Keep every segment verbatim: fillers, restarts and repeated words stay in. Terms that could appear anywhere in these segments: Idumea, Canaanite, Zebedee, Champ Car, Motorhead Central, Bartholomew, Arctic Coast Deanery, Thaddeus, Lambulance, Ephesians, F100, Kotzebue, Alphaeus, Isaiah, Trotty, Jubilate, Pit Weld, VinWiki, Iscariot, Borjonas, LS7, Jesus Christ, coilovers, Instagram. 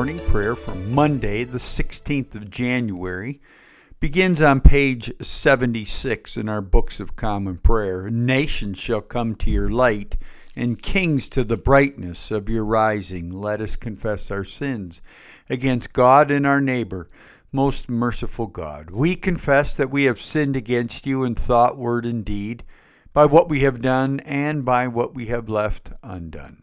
morning prayer for Monday, the sixteenth of January, begins on page seventy-six in our Books of Common Prayer. Nations shall come to your light, and kings to the brightness of your rising. Let us confess our sins against God and our neighbor. Most merciful God, we confess that we have sinned against you in thought, word, and deed, by what we have done and by what we have left undone.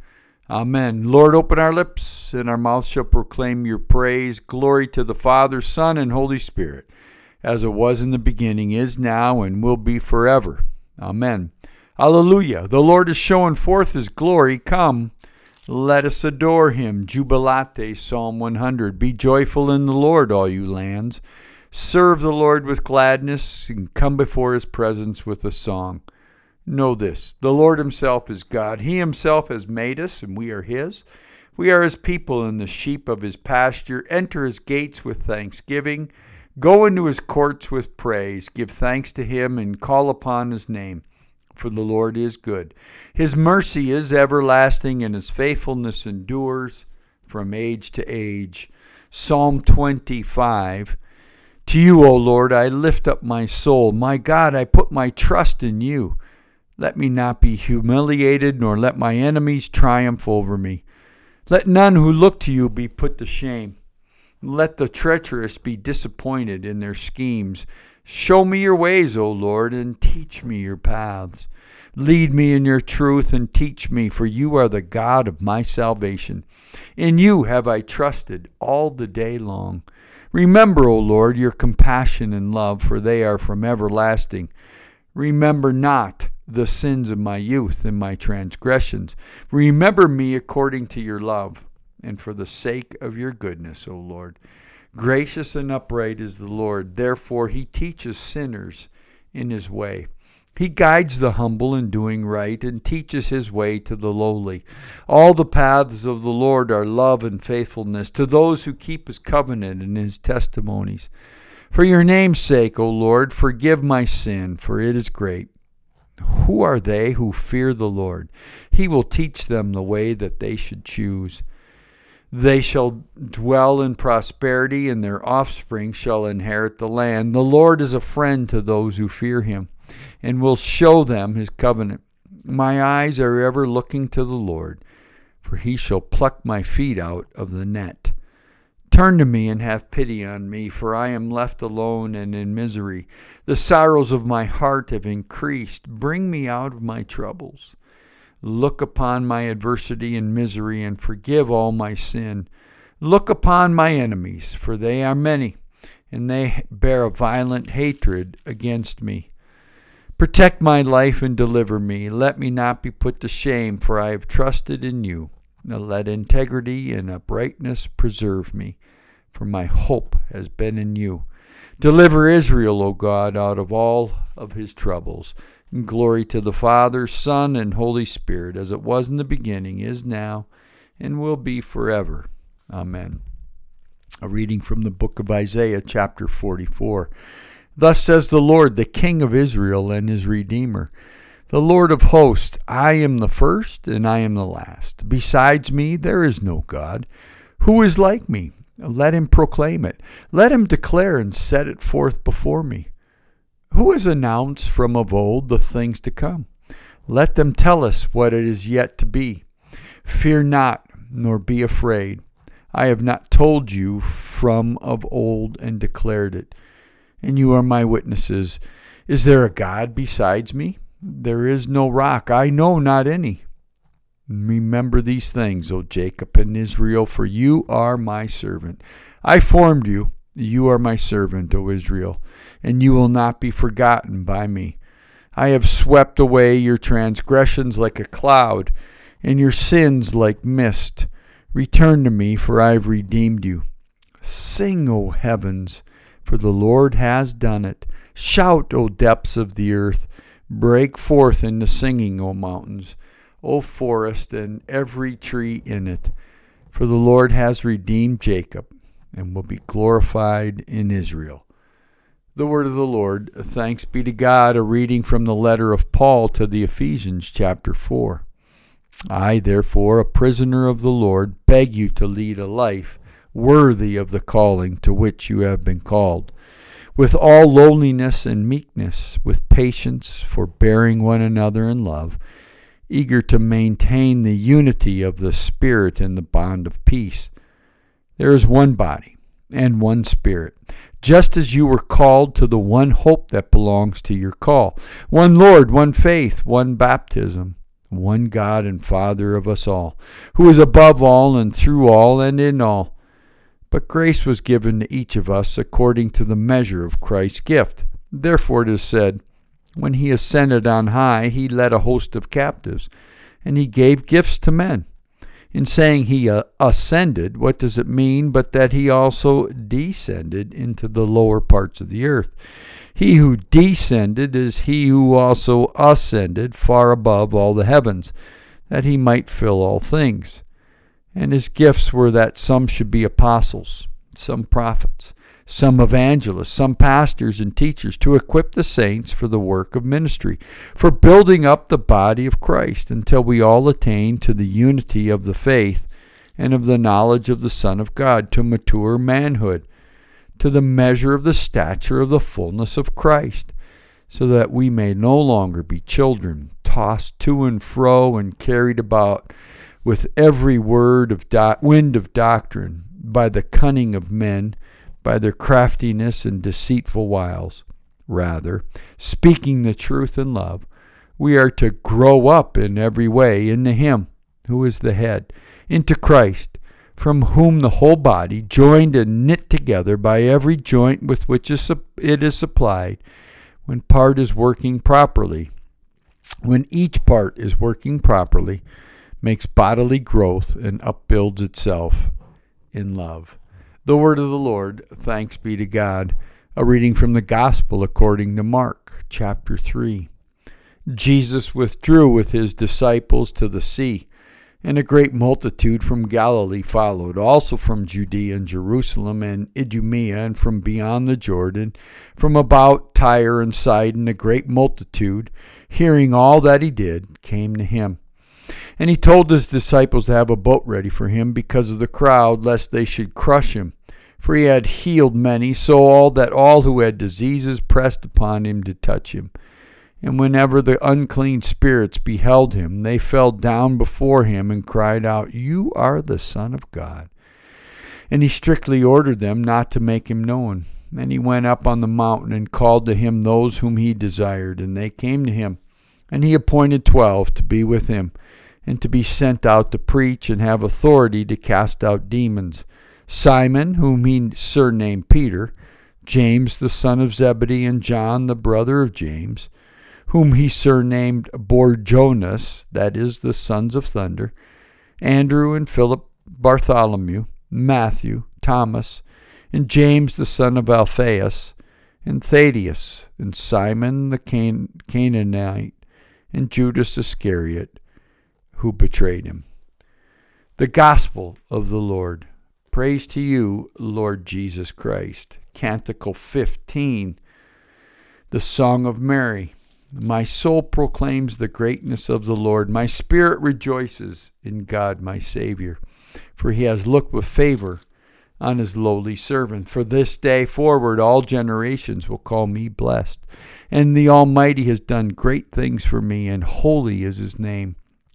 Amen. Lord, open our lips, and our mouth shall proclaim your praise. Glory to the Father, Son, and Holy Spirit, as it was in the beginning, is now, and will be forever. Amen. Hallelujah. The Lord is showing forth his glory. Come. Let us adore him. Jubilate, Psalm one hundred. Be joyful in the Lord, all you lands. Serve the Lord with gladness, and come before his presence with a song. Know this, the Lord himself is God. He himself has made us, and we are his. We are his people and the sheep of his pasture. Enter his gates with thanksgiving. Go into his courts with praise. Give thanks to him and call upon his name. For the Lord is good. His mercy is everlasting, and his faithfulness endures from age to age. Psalm twenty-five. To you, O Lord, I lift up my soul. My God, I put my trust in you. Let me not be humiliated, nor let my enemies triumph over me. Let none who look to you be put to shame. Let the treacherous be disappointed in their schemes. Show me your ways, O Lord, and teach me your paths. Lead me in your truth and teach me, for you are the God of my salvation. In you have I trusted all the day long. Remember, O Lord, your compassion and love, for they are from everlasting. Remember not the sins of my youth and my transgressions. Remember me according to your love, and for the sake of your goodness, O Lord. Gracious and upright is the Lord, therefore he teaches sinners in his way. He guides the humble in doing right, and teaches his way to the lowly. All the paths of the Lord are love and faithfulness to those who keep his covenant and his testimonies. For your name's sake, O Lord, forgive my sin, for it is great. Who are they who fear the Lord? He will teach them the way that they should choose. They shall dwell in prosperity, and their offspring shall inherit the land. The Lord is a friend to those who fear him, and will show them his covenant. My eyes are ever looking to the Lord, for he shall pluck my feet out of the net. Turn to me and have pity on me, for I am left alone and in misery. The sorrows of my heart have increased. Bring me out of my troubles. Look upon my adversity and misery, and forgive all my sin. Look upon my enemies, for they are many, and they bear a violent hatred against me. Protect my life and deliver me. Let me not be put to shame, for I have trusted in you. Now let integrity and uprightness preserve me, for my hope has been in you. Deliver Israel, O God, out of all of his troubles. And glory to the Father, Son, and Holy Spirit, as it was in the beginning, is now, and will be forever. Amen. A reading from the book of Isaiah, chapter forty-four. Thus says the Lord, the King of Israel and his Redeemer, the Lord of hosts, I am the first, and I am the last. Besides me, there is no God. Who is like me? Let him proclaim it. Let him declare and set it forth before me. Who has announced from of old the things to come? Let them tell us what it is yet to be. Fear not, nor be afraid. I have not told you from of old and declared it. And you are my witnesses. Is there a God besides me? There is no rock. I know not any. Remember these things, O Jacob and Israel, for you are my servant. I formed you. You are my servant, O Israel, and you will not be forgotten by me. I have swept away your transgressions like a cloud, and your sins like mist. Return to me, for I have redeemed you. Sing, O heavens, for the Lord has done it. Shout, O depths of the earth. Break forth into singing, O mountains, O forest, and every tree in it. For the Lord has redeemed Jacob, and will be glorified in Israel. The word of the Lord. Thanks be to God. A reading from the letter of Paul to the Ephesians, chapter four. I, therefore, a prisoner of the Lord, beg you to lead a life worthy of the calling to which you have been called, with all lowliness and meekness, with patience, forbearing one another in love, eager to maintain the unity of the Spirit in the bond of peace. There is one body and one Spirit, just as you were called to the one hope that belongs to your call, one Lord, one faith, one baptism, one God and Father of us all, who is above all and through all and in all. But grace was given to each of us according to the measure of Christ's gift. Therefore it is said, when he ascended on high, he led a host of captives, and he gave gifts to men. In saying he ascended, what does it mean but that he also descended into the lower parts of the earth? He who descended is he who also ascended far above all the heavens, that he might fill all things. And his gifts were that some should be apostles, some prophets, some evangelists, some pastors and teachers, to equip the saints for the work of ministry, for building up the body of Christ, until we all attain to the unity of the faith and of the knowledge of the Son of God, to mature manhood, to the measure of the stature of the fullness of Christ, so that we may no longer be children, tossed to and fro and carried about with every word of do- wind of doctrine, by the cunning of men, by their craftiness and deceitful wiles. Rather, speaking the truth in love, we are to grow up in every way into Him who is the head, into Christ, from whom the whole body, joined and knit together by every joint with which it is supplied, when part is working properly, when each part is working properly, makes bodily growth and upbuilds itself in love. The word of the Lord. Thanks be to God. A reading from the Gospel according to Mark, chapter three. Jesus withdrew with his disciples to the sea, and a great multitude from Galilee followed, also from Judea and Jerusalem and Idumea, and from beyond the Jordan, from about Tyre and Sidon. A great multitude, hearing all that he did, came to him. And he told his disciples to have a boat ready for him because of the crowd, lest they should crush him. For he had healed many, so all that all who had diseases pressed upon him to touch him. And whenever the unclean spirits beheld him, they fell down before him and cried out, "You are the Son of God." And he strictly ordered them not to make him known. And he went up on the mountain and called to him those whom he desired, and they came to him. And he appointed twelve to be with him, and to be sent out to preach and have authority to cast out demons. Simon, whom he surnamed Peter, James the son of Zebedee, and John the brother of James, whom he surnamed Borjonas, that is, the sons of thunder, Andrew and Philip, Bartholomew, Matthew, Thomas, and James the son of Alphaeus, and Thaddeus, and Simon the Can- Canaanite, and Judas Iscariot, who betrayed him. The Gospel of the Lord. Praise to you, Lord Jesus Christ. Canticle fifteen, the Song of Mary. My soul proclaims the greatness of the Lord. My spirit rejoices in God my Savior, for he has looked with favor on his lowly servant. For this day forward all generations will call me blessed. And the Almighty has done great things for me, and holy is his name.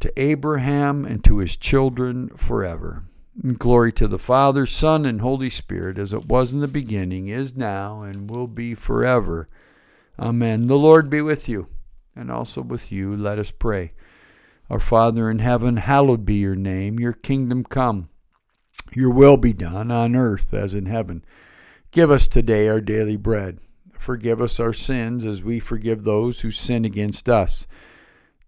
to Abraham and to his children forever. Glory to the Father, Son, and Holy Spirit, as it was in the beginning, is now, and will be forever. Amen. The Lord be with you, and also with you. Let us pray. Our Father in heaven, hallowed be your name. Your kingdom come. Your will be done on earth as in heaven. Give us today our daily bread. Forgive us our sins as we forgive those who sin against us.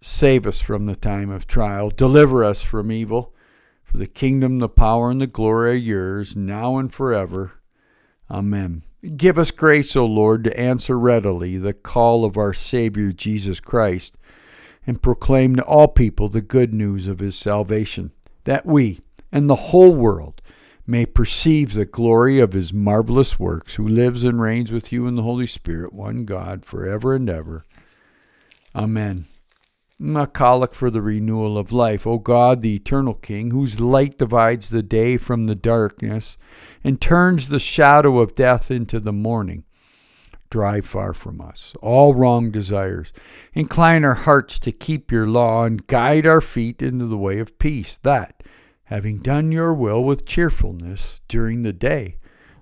Save us from the time of trial. Deliver us from evil. For the kingdom, the power, and the glory are yours, now and forever. Amen. Give us grace, O Lord, to answer readily the call of our Savior Jesus Christ, and proclaim to all people the good news of his salvation, that we and the whole world may perceive the glory of his marvelous works, who lives and reigns with you in the Holy Spirit, one God, forever and ever. Amen. A colic for the renewal of life. O God, the eternal King, whose light divides the day from the darkness and turns the shadow of death into the morning, drive far from us all wrong desires. Incline our hearts to keep your law and guide our feet into the way of peace, that, having done your will with cheerfulness during the day,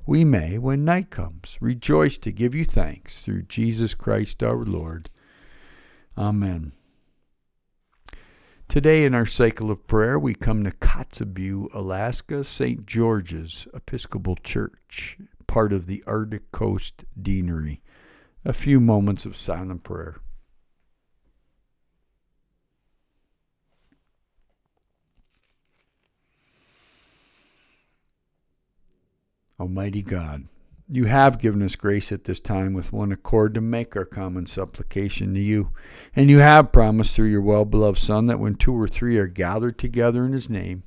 we may, when night comes, rejoice to give you thanks through Jesus Christ our Lord. Amen. Today in our cycle of prayer, we come to Kotzebue, Alaska, Saint George's Episcopal Church, part of the Arctic Coast Deanery. A few moments of silent prayer. Almighty God, you have given us grace at this time with one accord to make our common supplication to you. And you have promised through your well-beloved Son that when two or three are gathered together in his name,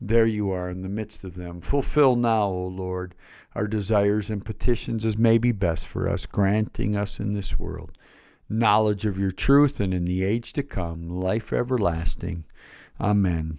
there you are in the midst of them. Fulfill now, O Lord, our desires and petitions as may be best for us, granting us in this world knowledge of your truth, and in the age to come, life everlasting. Amen.